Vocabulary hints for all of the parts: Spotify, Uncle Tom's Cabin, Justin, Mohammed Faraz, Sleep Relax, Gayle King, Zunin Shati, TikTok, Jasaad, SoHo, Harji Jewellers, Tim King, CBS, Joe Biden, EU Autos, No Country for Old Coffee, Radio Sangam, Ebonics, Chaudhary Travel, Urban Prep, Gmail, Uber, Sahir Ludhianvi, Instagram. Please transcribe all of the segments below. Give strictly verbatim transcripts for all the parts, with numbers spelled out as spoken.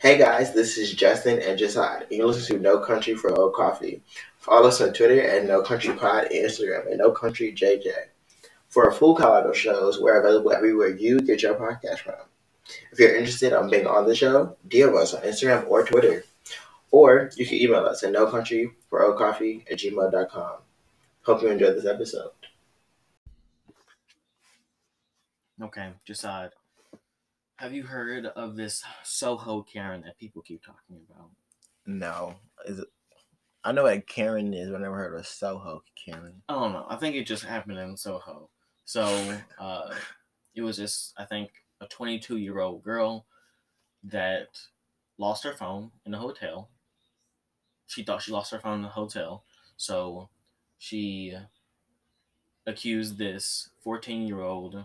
Hey guys, this is Justin and Jasaad, and you're listening to No Country for Old Coffee. Follow us on Twitter at No Country Pod and Instagram at No Country J J. For a full calendar of shows, we're available everywhere you get your podcast from. If you're interested in being on the show, D M us on Instagram or Twitter. Or you can email us at no country for old coffee at gmail dot com. Hope you enjoyed this episode. Okay, Jasaad. Have you heard of this SoHo Karen that people keep talking about? No. Is it, I know what a Karen is, but I never heard of a SoHo Karen. I don't know. I think it just happened in SoHo. So uh, it was just, I think, a twenty-two-year-old girl that lost her phone in a hotel. She thought she lost her phone in a hotel. So she accused this fourteen-year-old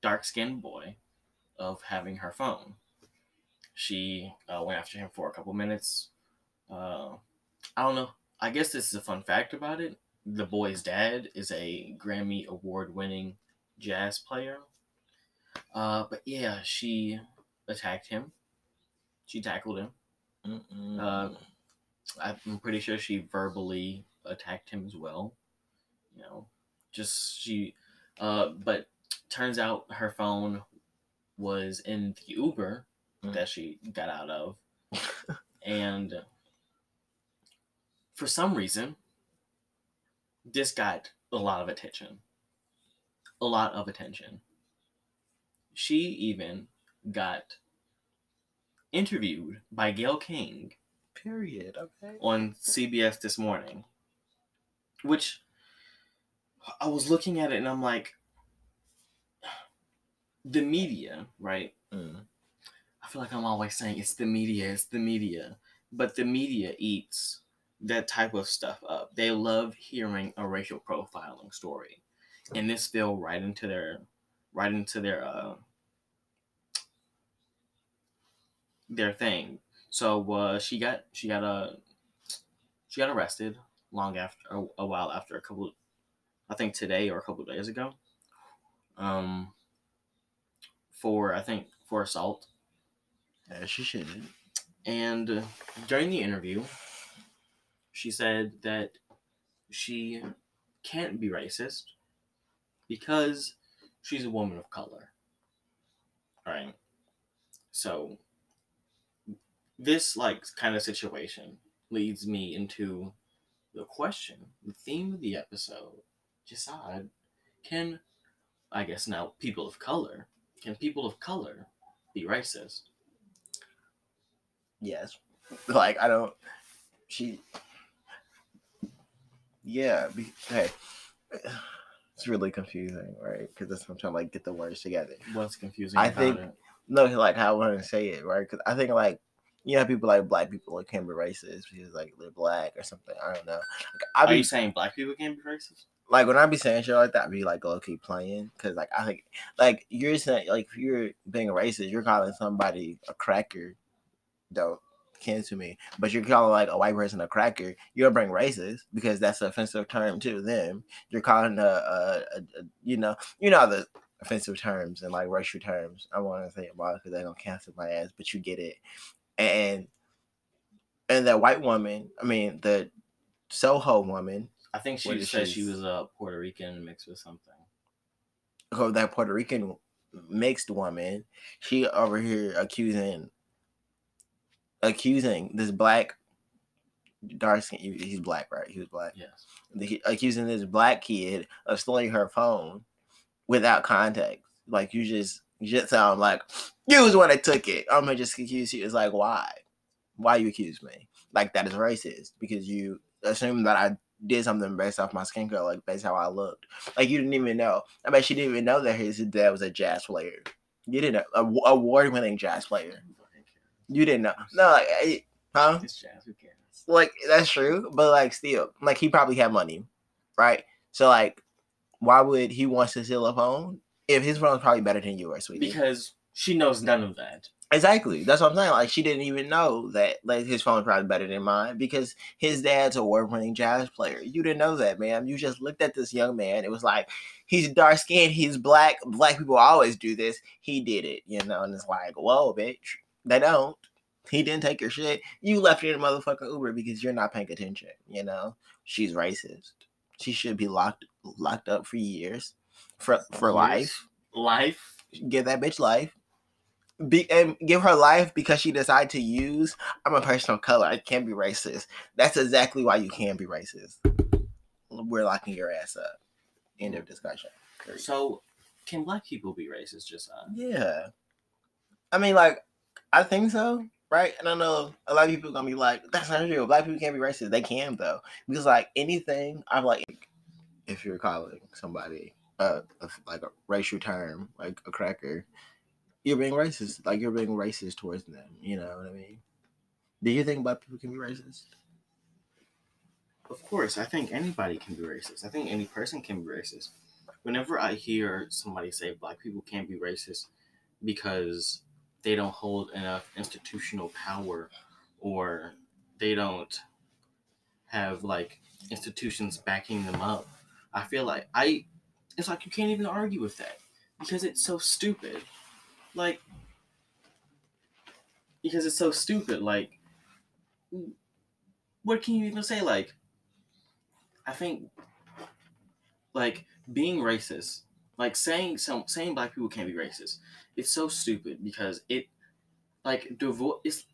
dark-skinned boy of having her phone. She uh, went after him for a couple minutes. Uh, I don't know. I guess this is a fun fact about it. The boy's dad is a Grammy award-winning jazz player. Uh, but yeah, she attacked him. She tackled him. Uh, I'm pretty sure she verbally attacked him as well. You know, just she... Uh, but turns out her phone was in the Uber mm. that she got out of. And for some reason, this got a lot of attention. A lot of attention. She even got interviewed by Gayle King. Period. Okay. On C B S This Morning. Which, I was looking at it and I'm like, the media, right? Mm. I feel like I'm always saying it's the media, it's the media. But the media eats that type of stuff up. They love hearing a racial profiling story. And this fell right into their right into their uh, their thing. So uh, she got she got a she got arrested long after a, a while after a couple I think today or a couple of days ago. Um For I think for assault. Yeah, she shouldn't. And uh, during the interview, she said that she can't be racist because she's a woman of color. All right. So this like kind of situation leads me into the question, the theme of the episode. Jasaad, can I guess now people of color? Can people of color be racist? Yes. Like, I don't... She... Yeah. Be, hey. It's really confusing, right? Because that's what I'm trying to, like, get the words together. What's confusing I about think, it? No, like, how I want to say it, right? Because I think, like, you know, people like black people like, can be racist because, like, they're black or something. I don't know. Like, Are be, you saying black people can be racist? Like, when I be saying shit like that, I be, like, low-key playing. Because, like, I think, like, you're saying, like, if you're being racist, you're calling somebody a cracker. Don't kin to me. But you're calling, like, a white person a cracker. You're being racist because that's an offensive term to them. You're calling a, a, a, a you know, you know the offensive terms and, like, racial terms. I want to say it because they don't cancel my ass, but you get it. And, and that white woman, I mean, the SoHo woman, I think she said she was a Puerto Rican mixed with something. Oh, that Puerto Rican mixed woman, she over here accusing, accusing this black, dark skin. He's black, right? He was black. Yes. The, accusing this black kid of stealing her phone without context. Like you just, you just sound like you was the one that took it. I'm gonna just accuse you. It's like why, why you accuse me? Like that is racist because you assume that I did something based off my skin color, like based how I looked. Like you didn't even know. I mean, she didn't even know that his dad was a jazz player. You didn't know, a award-winning jazz player. You didn't know. No, like, I, huh? It's jazz. Who cares? Like that's true, but like still, like he probably had money, right? So like, why would he want to steal a phone if his phone's probably better than yours, sweetie? Because she knows none of that. Exactly. That's what I'm saying. Like, she didn't even know that like his phone's probably better than mine because his dad's a award-winning jazz player. You didn't know that, ma'am. You just looked at this young man. It was like, he's dark-skinned. He's black. Black people always do this. He did it, you know? And it's like, whoa, bitch. They don't. He didn't take your shit. You left your motherfucking Uber because you're not paying attention. You know, she's racist. She should be locked locked up for years, for for life. Life. Give that bitch life. Be, and give her life because she decided to use, I'm a person of color, I can't be racist. That's exactly why you can't be racist. We're locking your ass up. End of discussion. Period. So, can black people be racist, Jasaad? Yeah. I mean, like, I think so, right? And I know a lot of people are going to be like, that's not true. Black people can't be racist. They can, though. Because, like, anything, I'm like, if you're calling somebody, uh, like, a racial term, like a cracker, you're being racist. Like, you're being racist towards them. You know what I mean? Do you think black people can be racist? Of course. I think anybody can be racist. I think any person can be racist. Whenever I hear somebody say black people can't be racist because they don't hold enough institutional power or they don't have, like, institutions backing them up, I feel like I... It's like you can't even argue with that because it's so stupid. Like, because it's so stupid, like, what can you even say? Like, I think, like, being racist, like, saying some saying black people can't be racist, it's so stupid because it, like, devo- it's,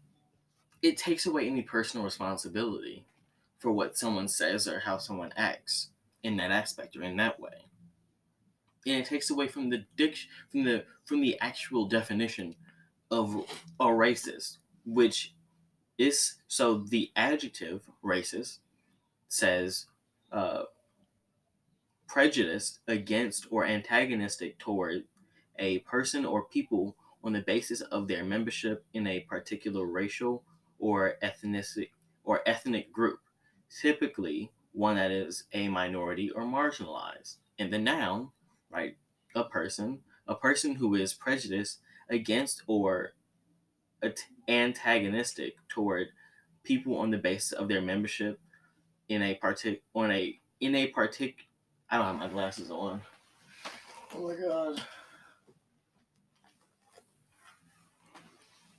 it takes away any personal responsibility for what someone says or how someone acts in that aspect or in that way. And it takes away from the dic- from the from the actual definition of a racist, which is, so the adjective racist says uh, prejudiced against or antagonistic toward a person or people on the basis of their membership in a particular racial or ethnic or ethnic group, typically one that is a minority or marginalized. And the noun, right, a person, a person who is prejudiced against or antagonistic toward people on the basis of their membership in a partic on a in a partic. I don't have my glasses on. Oh my god.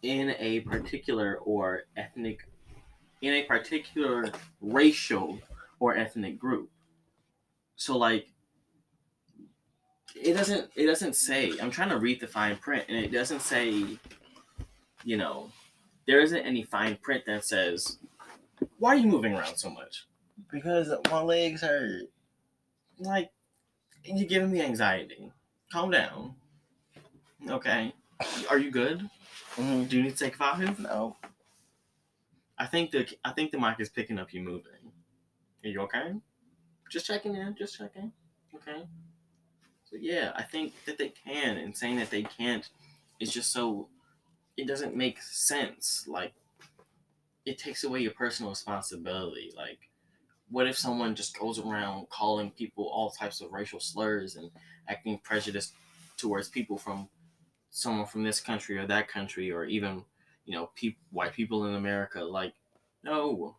In a particular or ethnic, in a particular racial or ethnic group. So like. It doesn't it doesn't say, I'm trying to read the fine print, and it doesn't say, you know, there isn't any fine print that says, why are you moving around so much? Because my legs hurt. Like, you're giving me anxiety. Calm down. Okay. Are you good? Mm-hmm. Do you need to take five? No. I think the I think the mic is picking up you moving. Are you okay? Just checking in. Just checking. Okay. But yeah, I think that they can, and saying that they can't is just so, it doesn't make sense. Like, it takes away your personal responsibility. Like, what if someone just goes around calling people all types of racial slurs and acting prejudiced towards people from, someone from this country or that country, or even, you know, pe- white people in America? Like, no,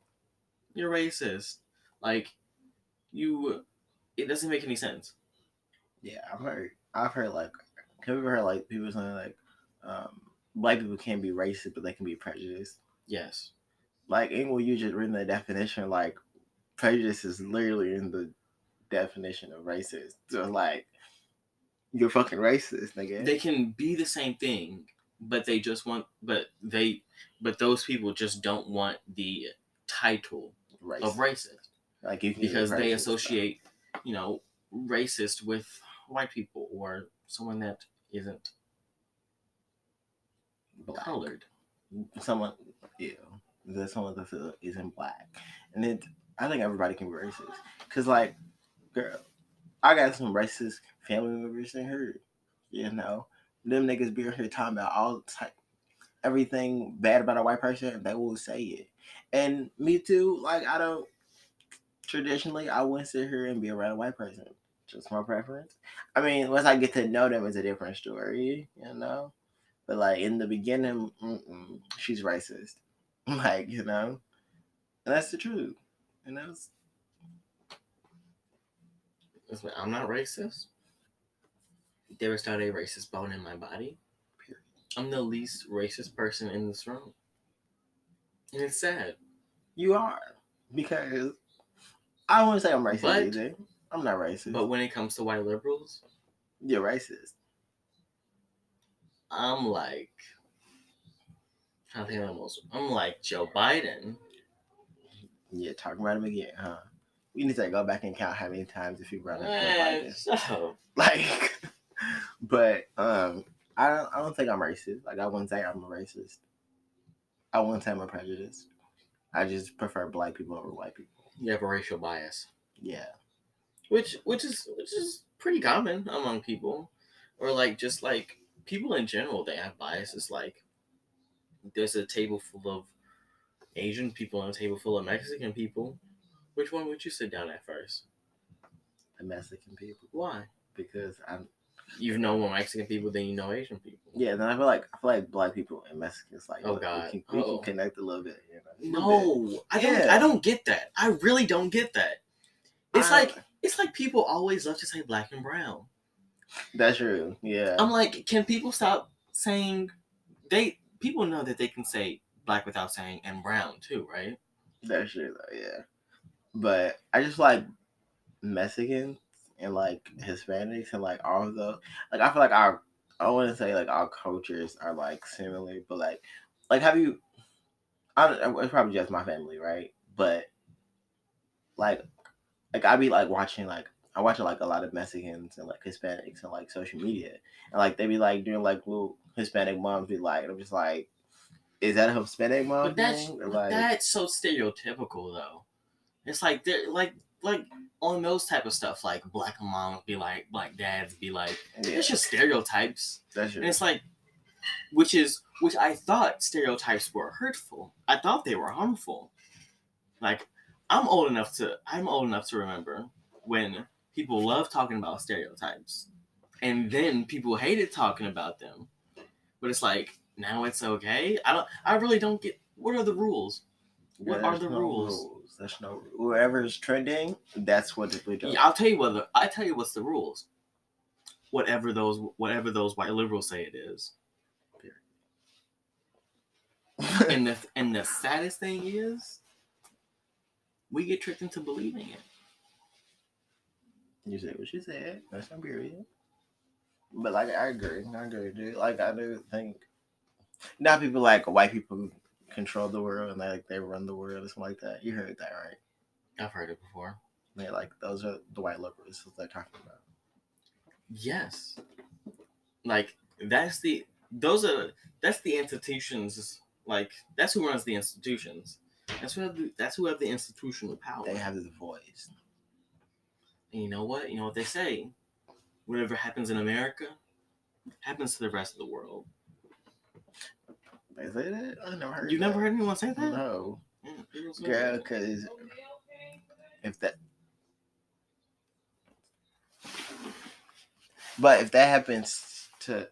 you're racist. Like, you, it doesn't make any sense. Yeah, I've heard, I've heard, like, have you ever heard, like, people saying, like, um, black people can be racist, but they can be prejudiced? Yes. Like, and well, you just read the definition, like, prejudice is literally in the definition of racist. So, like, you're fucking racist, nigga. They can be the same thing, but they just want, but they, but those people just don't want the title racist. Of racist. Like, you can because be racist, they associate, though. You know, racist with white people or someone that isn't black. Colored. Someone, yeah, that someone that isn't black. And it, I think everybody can be racist. Cause like, girl, I got some racist family members in here. You know, them niggas be here talking about all type, everything bad about a white person. They will say it. And me too. Like I don't. Traditionally, I wouldn't sit here and be around a white person. Just my preference. I mean, once I get to know them, it's a different story, you know? But, like, in the beginning, mm-mm, she's racist. Like, you know? And that's the truth. And that's... I'm not racist. There is not a racist bone in my body. Period. I'm the least racist person in this room. And it's sad. You are. Because I wouldn't say I'm racist but, either. I'm not racist. But when it comes to white liberals, you're racist. I'm like, I think I'm most, I'm like Joe Biden. Yeah, talking about him again, huh? We need to go back and count how many times if you brought up Joe Biden. Like, but um, I don't, I don't think I'm racist. Like, I wouldn't say I'm a racist. I wouldn't say I'm a prejudiced. I just prefer black people over white people. You have a racial bias. Yeah. Which which is which is pretty common among people. Or like just like people in general, they have biases. Like there's a table full of Asian people and a table full of Mexican people. Which one would you sit down at first? The Mexican people. Why? Because I'm you know more Mexican people than you know Asian people. Yeah, then I feel like I feel like black people and Mexicans like oh god we can, we can connect a little bit. You know, little no, bit. I don't. Yeah. I don't get that. I really don't get that. It's I, like it's like people always love to say black and brown. That's true. Yeah. I'm like, can people stop saying they? People know that they can say black without saying and brown too, right? That's true though. Yeah, but I just like Mexicans. And like Hispanics and like all of those, like I feel like our, I wouldn't say like our cultures are like similar, but like, like have you, I don't, it's probably just my family, right? But like, like I be like watching like I watch like a lot of Mexicans and like Hispanics and like social media, and like they be like doing like little Hispanic moms be like, and I'm just like, is that a Hispanic mom? But that's thing? Or, like, that's so stereotypical though. It's like they're like. Like, on those type of stuff, like, black mom be like, black dads be like, yeah. It's just stereotypes. That's true. And it's like, which is, which I thought stereotypes were hurtful. I thought they were harmful. Like, I'm old enough to, I'm old enough to remember when people love talking about stereotypes. And then people hated talking about them. But it's like, now it's okay? I don't, I really don't get, what are the rules? What yeah, are the no rules? rules. There's no whoever is trending. That's what they do. Yeah, I'll tell you what. I tell you what's the rules. Whatever those, whatever those white liberals say it is. and the and the saddest thing is, we get tricked into believing it. You said what you said. That's not period. But like I agree, I agree, dude. Like I do think, not people like white people. Control the world and they like they run the world or something like that. You heard that, right? I've heard it before. They like those are the white liberals that they're talking about. Yes, like that's the those are that's the institutions. Like that's who runs the institutions. That's who have the, that's who have the institutional power. They have the voice. And you know what? You know what they say. Whatever happens in America happens to the rest of the world. They say that? I never heard. You never heard anyone say that? No, yeah, girl. Because if that, but if that happens to,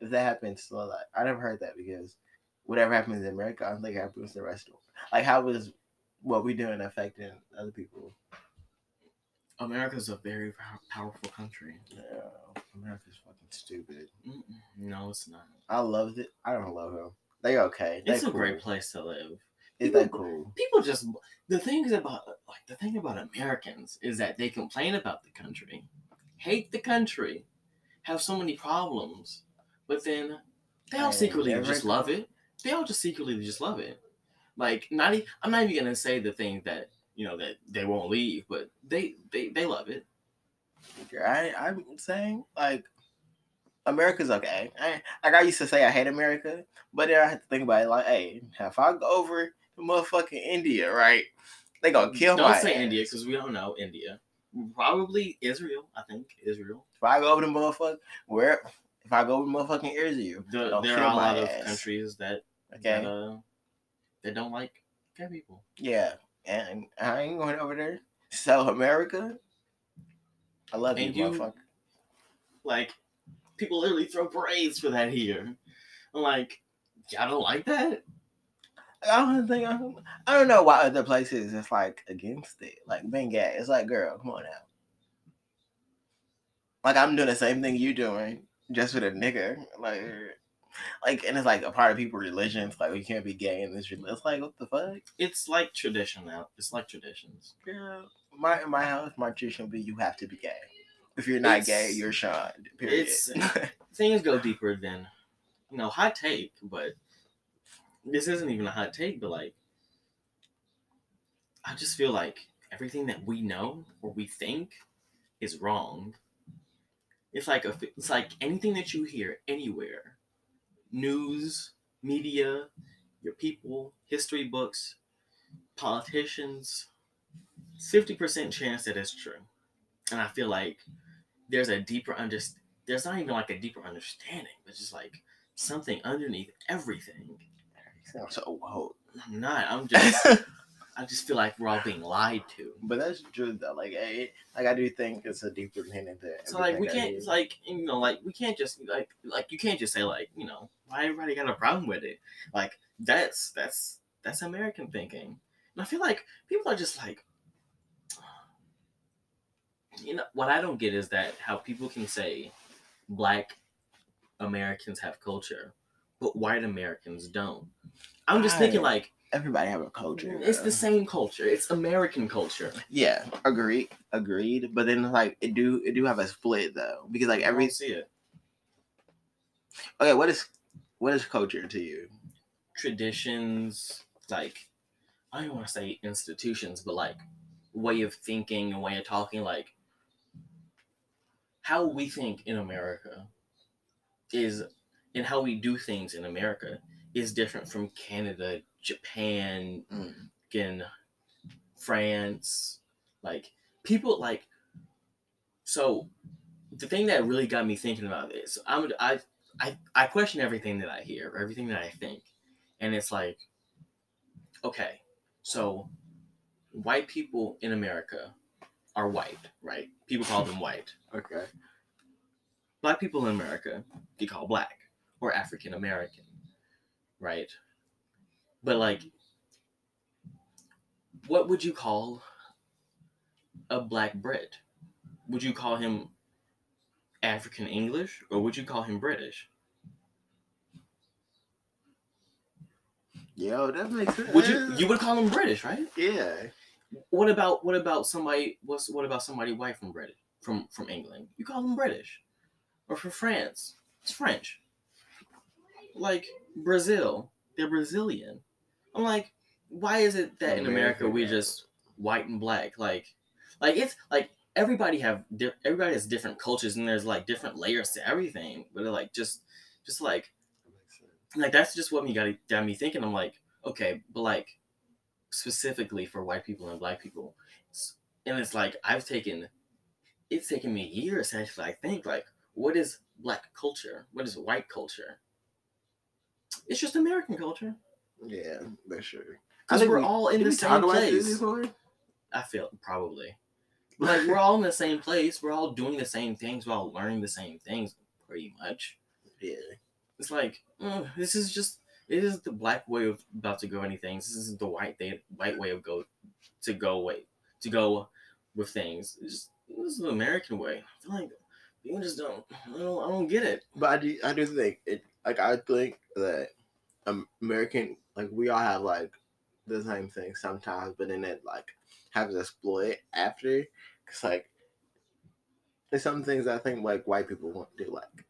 if that happens to, like, I never heard that because whatever happens in America, I don't think it happens to the rest of the world. Like, how is what we doing affecting other people? America's a very powerful country. Yeah, America's fucking stupid. Mm-mm. No, it's not. I love it. I don't love them. They okay. They it's cool. A great place to live. Is that cool? People just the things about like the thing about Americans is that they complain about the country, hate the country, have so many problems, but then they all I secretly just come. love it. They all just secretly just love it. Like not, e- I'm not even gonna say the thing that. You know, that they won't leave, but they, they, they love it. I, I'm saying, like, America's okay. I, like, I used to say I hate America, but then I had to think about it, like, hey, if I go over to motherfucking India, right, they gonna kill don't my Don't say ass. India, because we don't know India. Probably Israel, I think, Israel. If I go over to motherfucking, where, if I go over to motherfucking Israel, the, there are a lot ass. of countries that, okay. that, uh, that don't like gay people. Yeah. And I ain't going over there. So, America, I love you, you, motherfucker. Like, people literally throw parades for that here. I'm like, y'all don't like that? I don't think, I don't, I don't know why other places is like against it. Like, being gay. It's like, girl, come on now. Like, I'm doing the same thing you doing, just with a nigga. Like, Like, and it's like a part of people's religion. It's like, we can't be gay in this religion. It's like, what the fuck? It's like tradition now. It's like traditions. Yeah. My, my house, my tradition would be you have to be gay. If you're not it's, gay, you're shunned. Period. It's, things go deeper than, you know, hot take, but this isn't even a hot take, but like, I just feel like everything that we know or we think is wrong. It's like a, it's like anything that you hear anywhere, news, media, your people, history books, politicians, fifty percent chance that it's true. And I feel like there's a deeper under, there's not even like a deeper understanding, but just like something underneath everything. I'm so woke. I'm not. I'm just. I just feel like we're all being lied to. But that's true though. Like, I, like I do think it's a deeper meaning to it. So like we can't is. like you know like we can't just like like you can't just say like you know why everybody got a problem with it. Like that's that's that's American thinking. And I feel like people are just like, you know what I don't get is that how people can say Black Americans have culture, but white Americans don't. I'm just I, thinking like everybody have a culture. It's bro. the same culture. It's American culture. Yeah, agreed, agreed. But then like it do it do have a split though because like every I don't see it. Okay, what is what is culture to you? Traditions, like I don't want to say institutions, but like way of thinking and way of talking, like how we think in America is. And how we do things in America is different from Canada, Japan, mm. again, France. Like, people, like... So, the thing that really got me thinking about this, I'm, I, I, I question everything that I hear, everything that I think. And it's like, okay, so white people in America are white, right? People call them white. Okay. Black people in America get called Black. Or African American, right? But like, what would you call a Black Brit? Would you call him African English, or would you call him British? Yo, that makes sense. Would you you would call him British, right? Yeah. What about what about somebody? What's what about somebody white from British from from England? You call them British, or from France? It's French. Like Brazil, they're Brazilian. I'm like, why is it that American, in America we just white and Black? Like, like it's like everybody have di- everybody has different cultures and there's like different layers to everything. But like just, just like, like that's just what me got got me thinking. I'm like, okay, but like specifically for white people and Black people, it's, and it's like I've taken, it's taken me years to actually like think like, what is Black culture? What is white culture? It's just American culture. Yeah, that's true. Because we're we, all in the same place. I feel probably, but like we're all in the same place. We're all doing the same things. We're all learning the same things, pretty much. Yeah. It's like mm, this is just it is the Black way of about to go any things. This is the white thing, white way of go to go way to go with things. It's just this is the American way. I feel like people just don't. I don't. I don't get it. But I do. I do think it. Like, I think that American, like, we all have, like, the same thing sometimes, but then it, like, has a split after. Because, like, there's some things I think, like, white people won't do, like,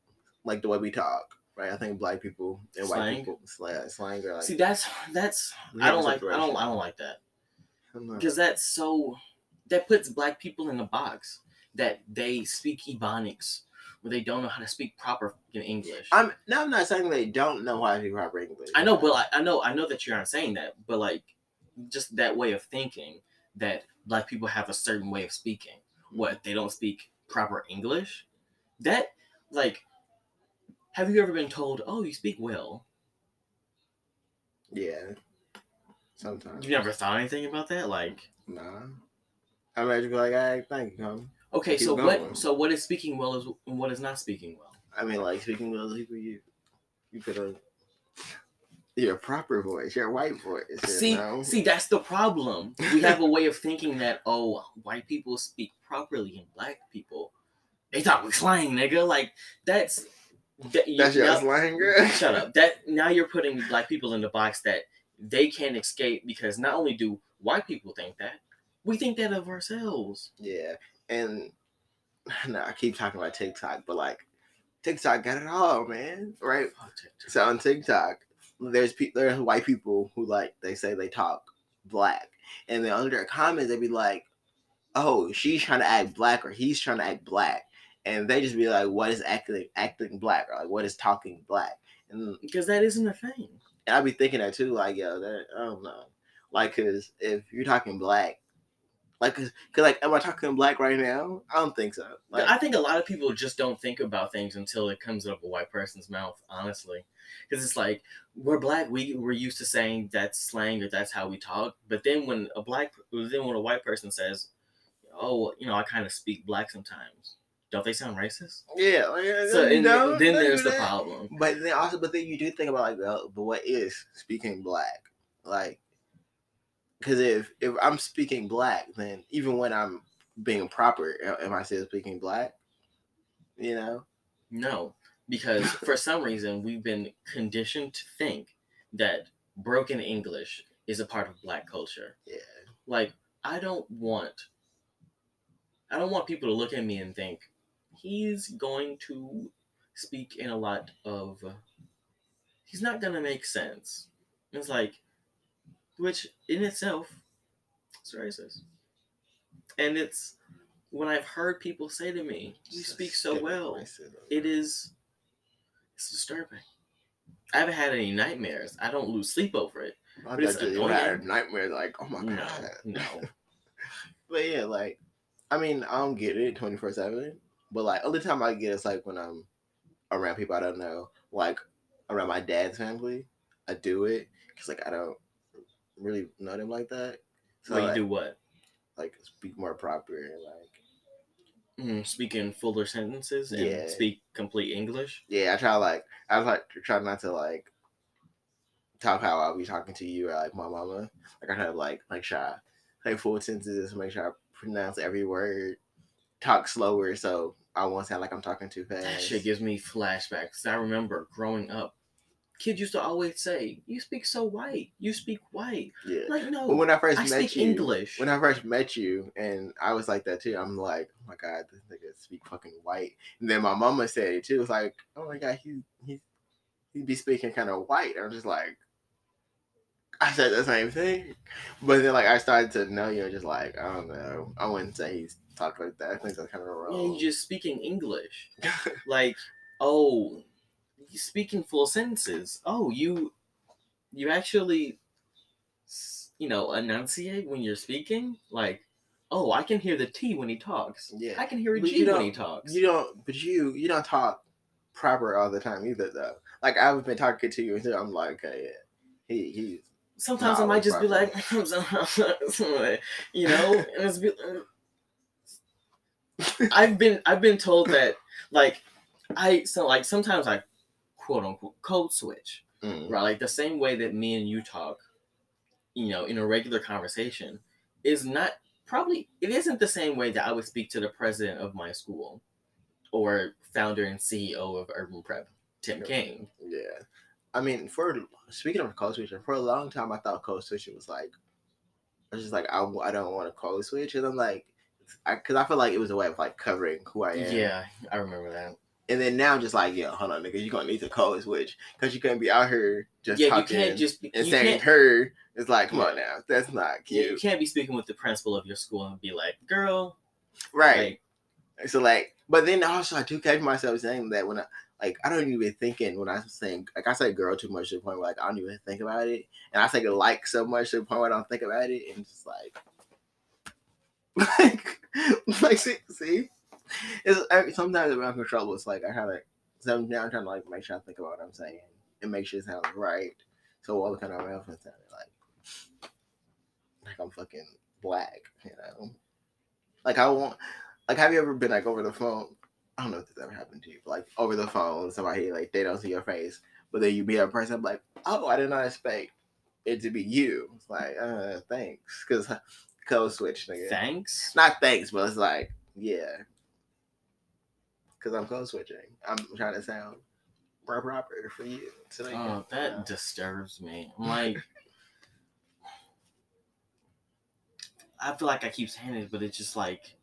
like the way we talk, right? I think Black people and slang. White people, slang, slang are, like... See, that's, that's, I don't like, I don't, I don't like that. Because that's so, that puts Black people in a box that they speak Ebonics. Where they don't know how to speak proper English. I'm no, I'm not saying they don't know how to speak proper English. I know, but like, I know, I know that you aren't saying that, but like, just that way of thinking that Black people have a certain way of speaking. What they don't speak proper English? That like, have you ever been told, "Oh, you speak well"? Yeah, sometimes. You never thought anything about that, like? Nah, I'm actually like, "I thank you." Okay, so going. what? So what is speaking well is and what is not speaking well? I mean, like speaking well, like you, you could have your proper voice, your white voice. See, you know? see, that's the problem. We have a way of thinking that oh, white people speak properly and Black people, they talk with slang, nigga. Like that's That, you, that's your now, slang, girl. Shut up. That now you're putting black people in the box that they can't escape, because not only do white people think that, we think that of ourselves. Yeah, and no, I keep talking about TikTok, but like TikTok got it all, man. Right? Oh, so on TikTok, there's people, there's white people who like they say they talk black, and then under their comments they be like, "Oh, she's trying to act black, or he's trying to act black." And they just be like, what is acting acting black? Or like, what is talking black? And because that isn't a thing. And I be thinking that too, like, yo, that, I don't know. Like, because if you're talking black, like, because, like, am I talking black right now? I don't think so. Like, I think a lot of people just don't think about things until it comes out of a white person's mouth, honestly. Because it's like, we're black, we, we're used to saying that's slang or that's how we talk. But then when a black, then when a white person says, oh, you know, I kind of speak black sometimes. Don't they sound racist? Yeah. Like, so you know, and then there's the problem. But then also, but then you do think about like, well, but what is speaking black? Like, because if if I'm speaking black, then even when I'm being proper, am I still speaking black? You know? No, because for some reason we've been conditioned to think that broken English is a part of black culture. Yeah. Like, I don't want, I don't want people to look at me and think, he's going to speak in a lot of, he's not going to make sense. It's like, which in itself is racist. And it's, when I've heard people say to me, you speak so well, it is, it's disturbing. I haven't had any nightmares. I don't lose sleep over it. I just had nightmares like, oh my God. No, no. But yeah, like, I mean, I don't get it twenty-four seven, but like, only time I get it's like when I'm around people I don't know, like around my dad's family, I do it because like I don't really know them like that. So well, you like, do what? Like speak more proper, like mm, speak in fuller sentences and yeah. Speak complete English. Yeah, I try like I like try not to like talk how I'll be talking to you or like my mama. Like I try to like like shy, like full sentences to make sure I pronounce every word, talk slower, so I won't sound like I'm talking too fast. That shit gives me flashbacks. I remember growing up, kids used to always say, you speak so white, you speak white. Yeah. Like, no, when I first I met speak you, English. When I first met you, and I was like that too, I'm like, oh my God, this nigga speak fucking white. And then my mama said it too, it's like, oh my God, he, he, he be speaking kind of white. I'm just like, I said the same thing, but then like I started to know you, just like I don't know. I wouldn't say he's talking like that. I think that's kind of wrong. Yeah, he's just speaking English, like oh, he's speaking full sentences. Oh, you, you actually, you know, enunciate when you're speaking. Like oh, I can hear the T when he talks. Yeah, I can hear a but G when he talks. You don't, but you you don't talk proper all the time either though. Like I've been talking to you until I'm like okay, yeah, he he. Sometimes no, I might just be like, you know, and it's be, I've been I've been told that like I so like sometimes I quote unquote code switch, mm. right? Like the same way that me and you talk, you know, in a regular conversation is not probably it isn't the same way that I would speak to the president of my school or founder and C E O of Urban Prep, Tim King. Yeah. I mean, for speaking of code switching, for a long time I thought code switching was like, I was just like, I, I don't want to code switch, and I'm like, because I, I feel like it was a way of like covering who I am. Yeah, I remember that. And then now I'm just like, yo, hold on, nigga, you're gonna need to code switch because you can't be out here just yeah, talking you can't just be, and you saying can't, her. It's like, come yeah. on now, that's not cute. Yeah, you can't be speaking with the principal of your school and be like, girl, right? Like, so like, but then also I do catch myself saying that when I. Like, I don't even thinking when I'm saying, like, I say girl too much to the point where, like, I don't even think about it. And I say like so much to the point where I don't think about it. And it's just like, like, like see? see? It's, I, sometimes it's uncontrollable. It's like, I kind of, so now I'm trying to, like, make sure I think about what I'm saying and make sure it sounds right. So all the kind of my mouth is sounding like, like I'm fucking black, you know? Like, I won't, like, have you ever been, like, over the phone? I don't know if this ever happened to you, but like over the phone, somebody like they don't see your face, but then you meet a person like, oh, I did not expect it to be you. It's like, uh, thanks, because code switch, nigga. Thanks? Not thanks, but it's like, yeah, because I'm code switching. I'm trying to sound property for you. So oh, can, that uh, disturbs me. I'm like, I feel like I keep saying it, but it's just like,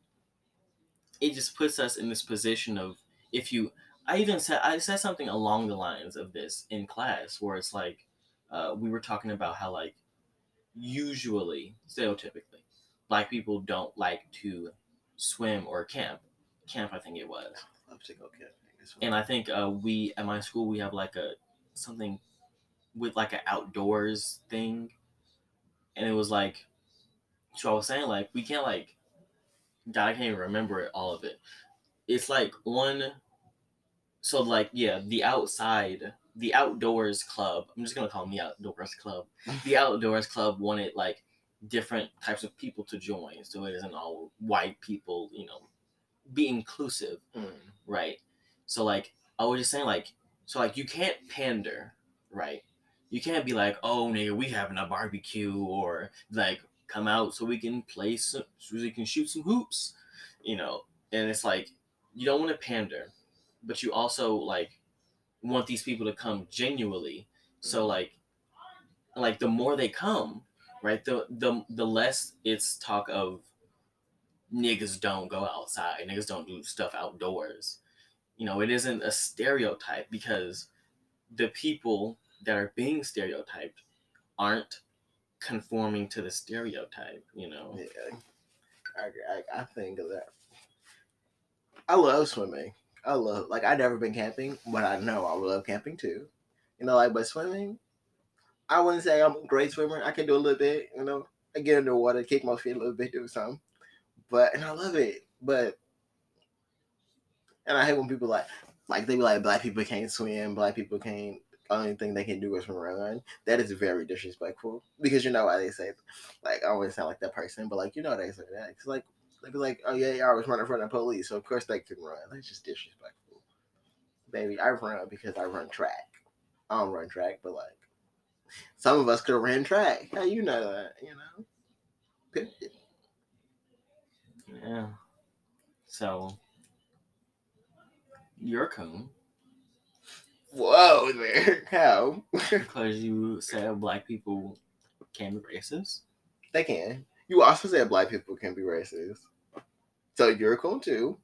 it just puts us in this position of if you. I even said I said something along the lines of this in class, where it's like, uh, we were talking about how like, usually stereotypically, black people don't like to swim or camp. Camp, I think it was. I'm just like, okay. And I think uh, we at my school we have like a something with like an outdoors thing, and it was like, so I was saying like we can't like, God, I can't even remember it, all of it. It's like one, so like yeah, the outside, the outdoors club. I'm just gonna call them the outdoors club. The outdoors club wanted like different types of people to join, so it isn't all white people. You know, be inclusive, mm. right? So, like, I was just saying, like, so, like, you can't pander, right? You can't be like, oh, nigga, we having a barbecue, or, like, come out so we can play some, so we can shoot some hoops, you know? And it's like, you don't want to pander, but you also, like, want these people to come genuinely. So, like, like the more they come, right, the the the less it's talk of niggas don't go outside, niggas don't do stuff outdoors. You know, it isn't a stereotype because the people that are being stereotyped aren't conforming to the stereotype, you know? Yeah, I, I, I think of that. I love swimming. I love, like, I've never been camping, but I know I love camping too. You know, like, but swimming, I wouldn't say I'm a great swimmer. I can do a little bit, you know? I get underwater, kick my feet a little bit, do something. But, and I love it, but... And I hate when people like, like they be like, black people can't swim, black people can't, only thing they can do is run. That is very disrespectful because you know why they say, like, I always sound like that person, but like, you know, they say that. It's like, they be like, oh yeah, I was running from the police, so of course they can run. That's just disrespectful. Baby, I run because I run track. I don't run track, but like, some of us could have ran track. How you know that, you know? Yeah. So. You're coon. Whoa there. How? Because you said black people can be racist? They can. You also said black people can be racist. So you're a coon too.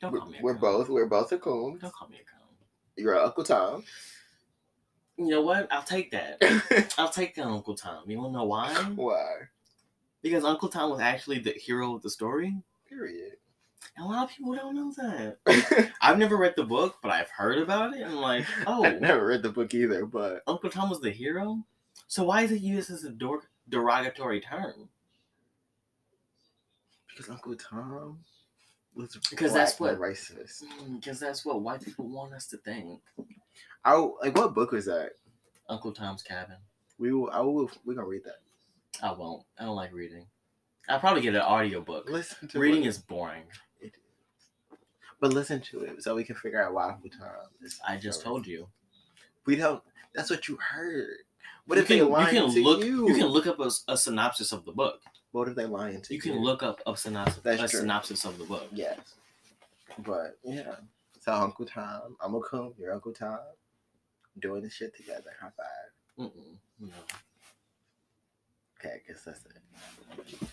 Don't call me a we're coon. both we're both a coon. Don't call me a coon. You're an Uncle Tom. You know what? I'll take that. I'll take that Uncle Tom. You wanna know why? Why? Because Uncle Tom was actually the hero of the story. Period. A lot of people don't know that. I've never read the book, but I've heard about it. I'm like, oh. I've never read the book either, but... Uncle Tom was the hero? So why is it used as a dor- derogatory term? Because Uncle Tom was because that's what racist. Because that's what white people want us to think. I, like, what book was that? Uncle Tom's Cabin. We will, I will, we're going to read that. I won't. I don't like reading. I'll probably get an audiobook. Listen to Reading what? is boring. But listen to it so we can figure out why Uncle Tom is. I just told you. We don't. That's what you heard. What you if can, they lying you can to look, you? You can look up a, a synopsis of the book. What if they lying to you? You can look up a synopsis. That's a true. synopsis of the book. Yes. But yeah. So Uncle Tom, I'm a coon. You're Uncle Tom. Doing this shit together. High five. Mm-mm. No. Okay, I guess that's it.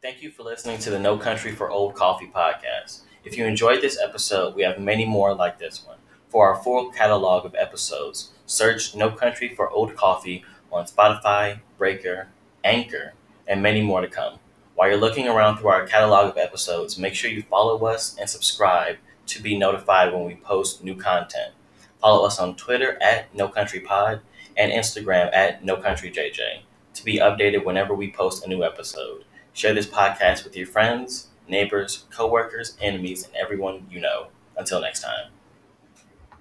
Thank you for listening to the No Country for Old Coffee podcast. If you enjoyed this episode, we have many more like this one. For our full catalog of episodes, search No Country for Old Coffee on Spotify, Breaker, Anchor, and many more to come. While you're looking around through our catalog of episodes, make sure you follow us and subscribe to be notified when we post new content. Follow us on Twitter at No Country Pod and Instagram at No Country J J to be updated whenever we post a new episode. Share this podcast with your friends, neighbors, coworkers, enemies, and everyone you know. Until next time.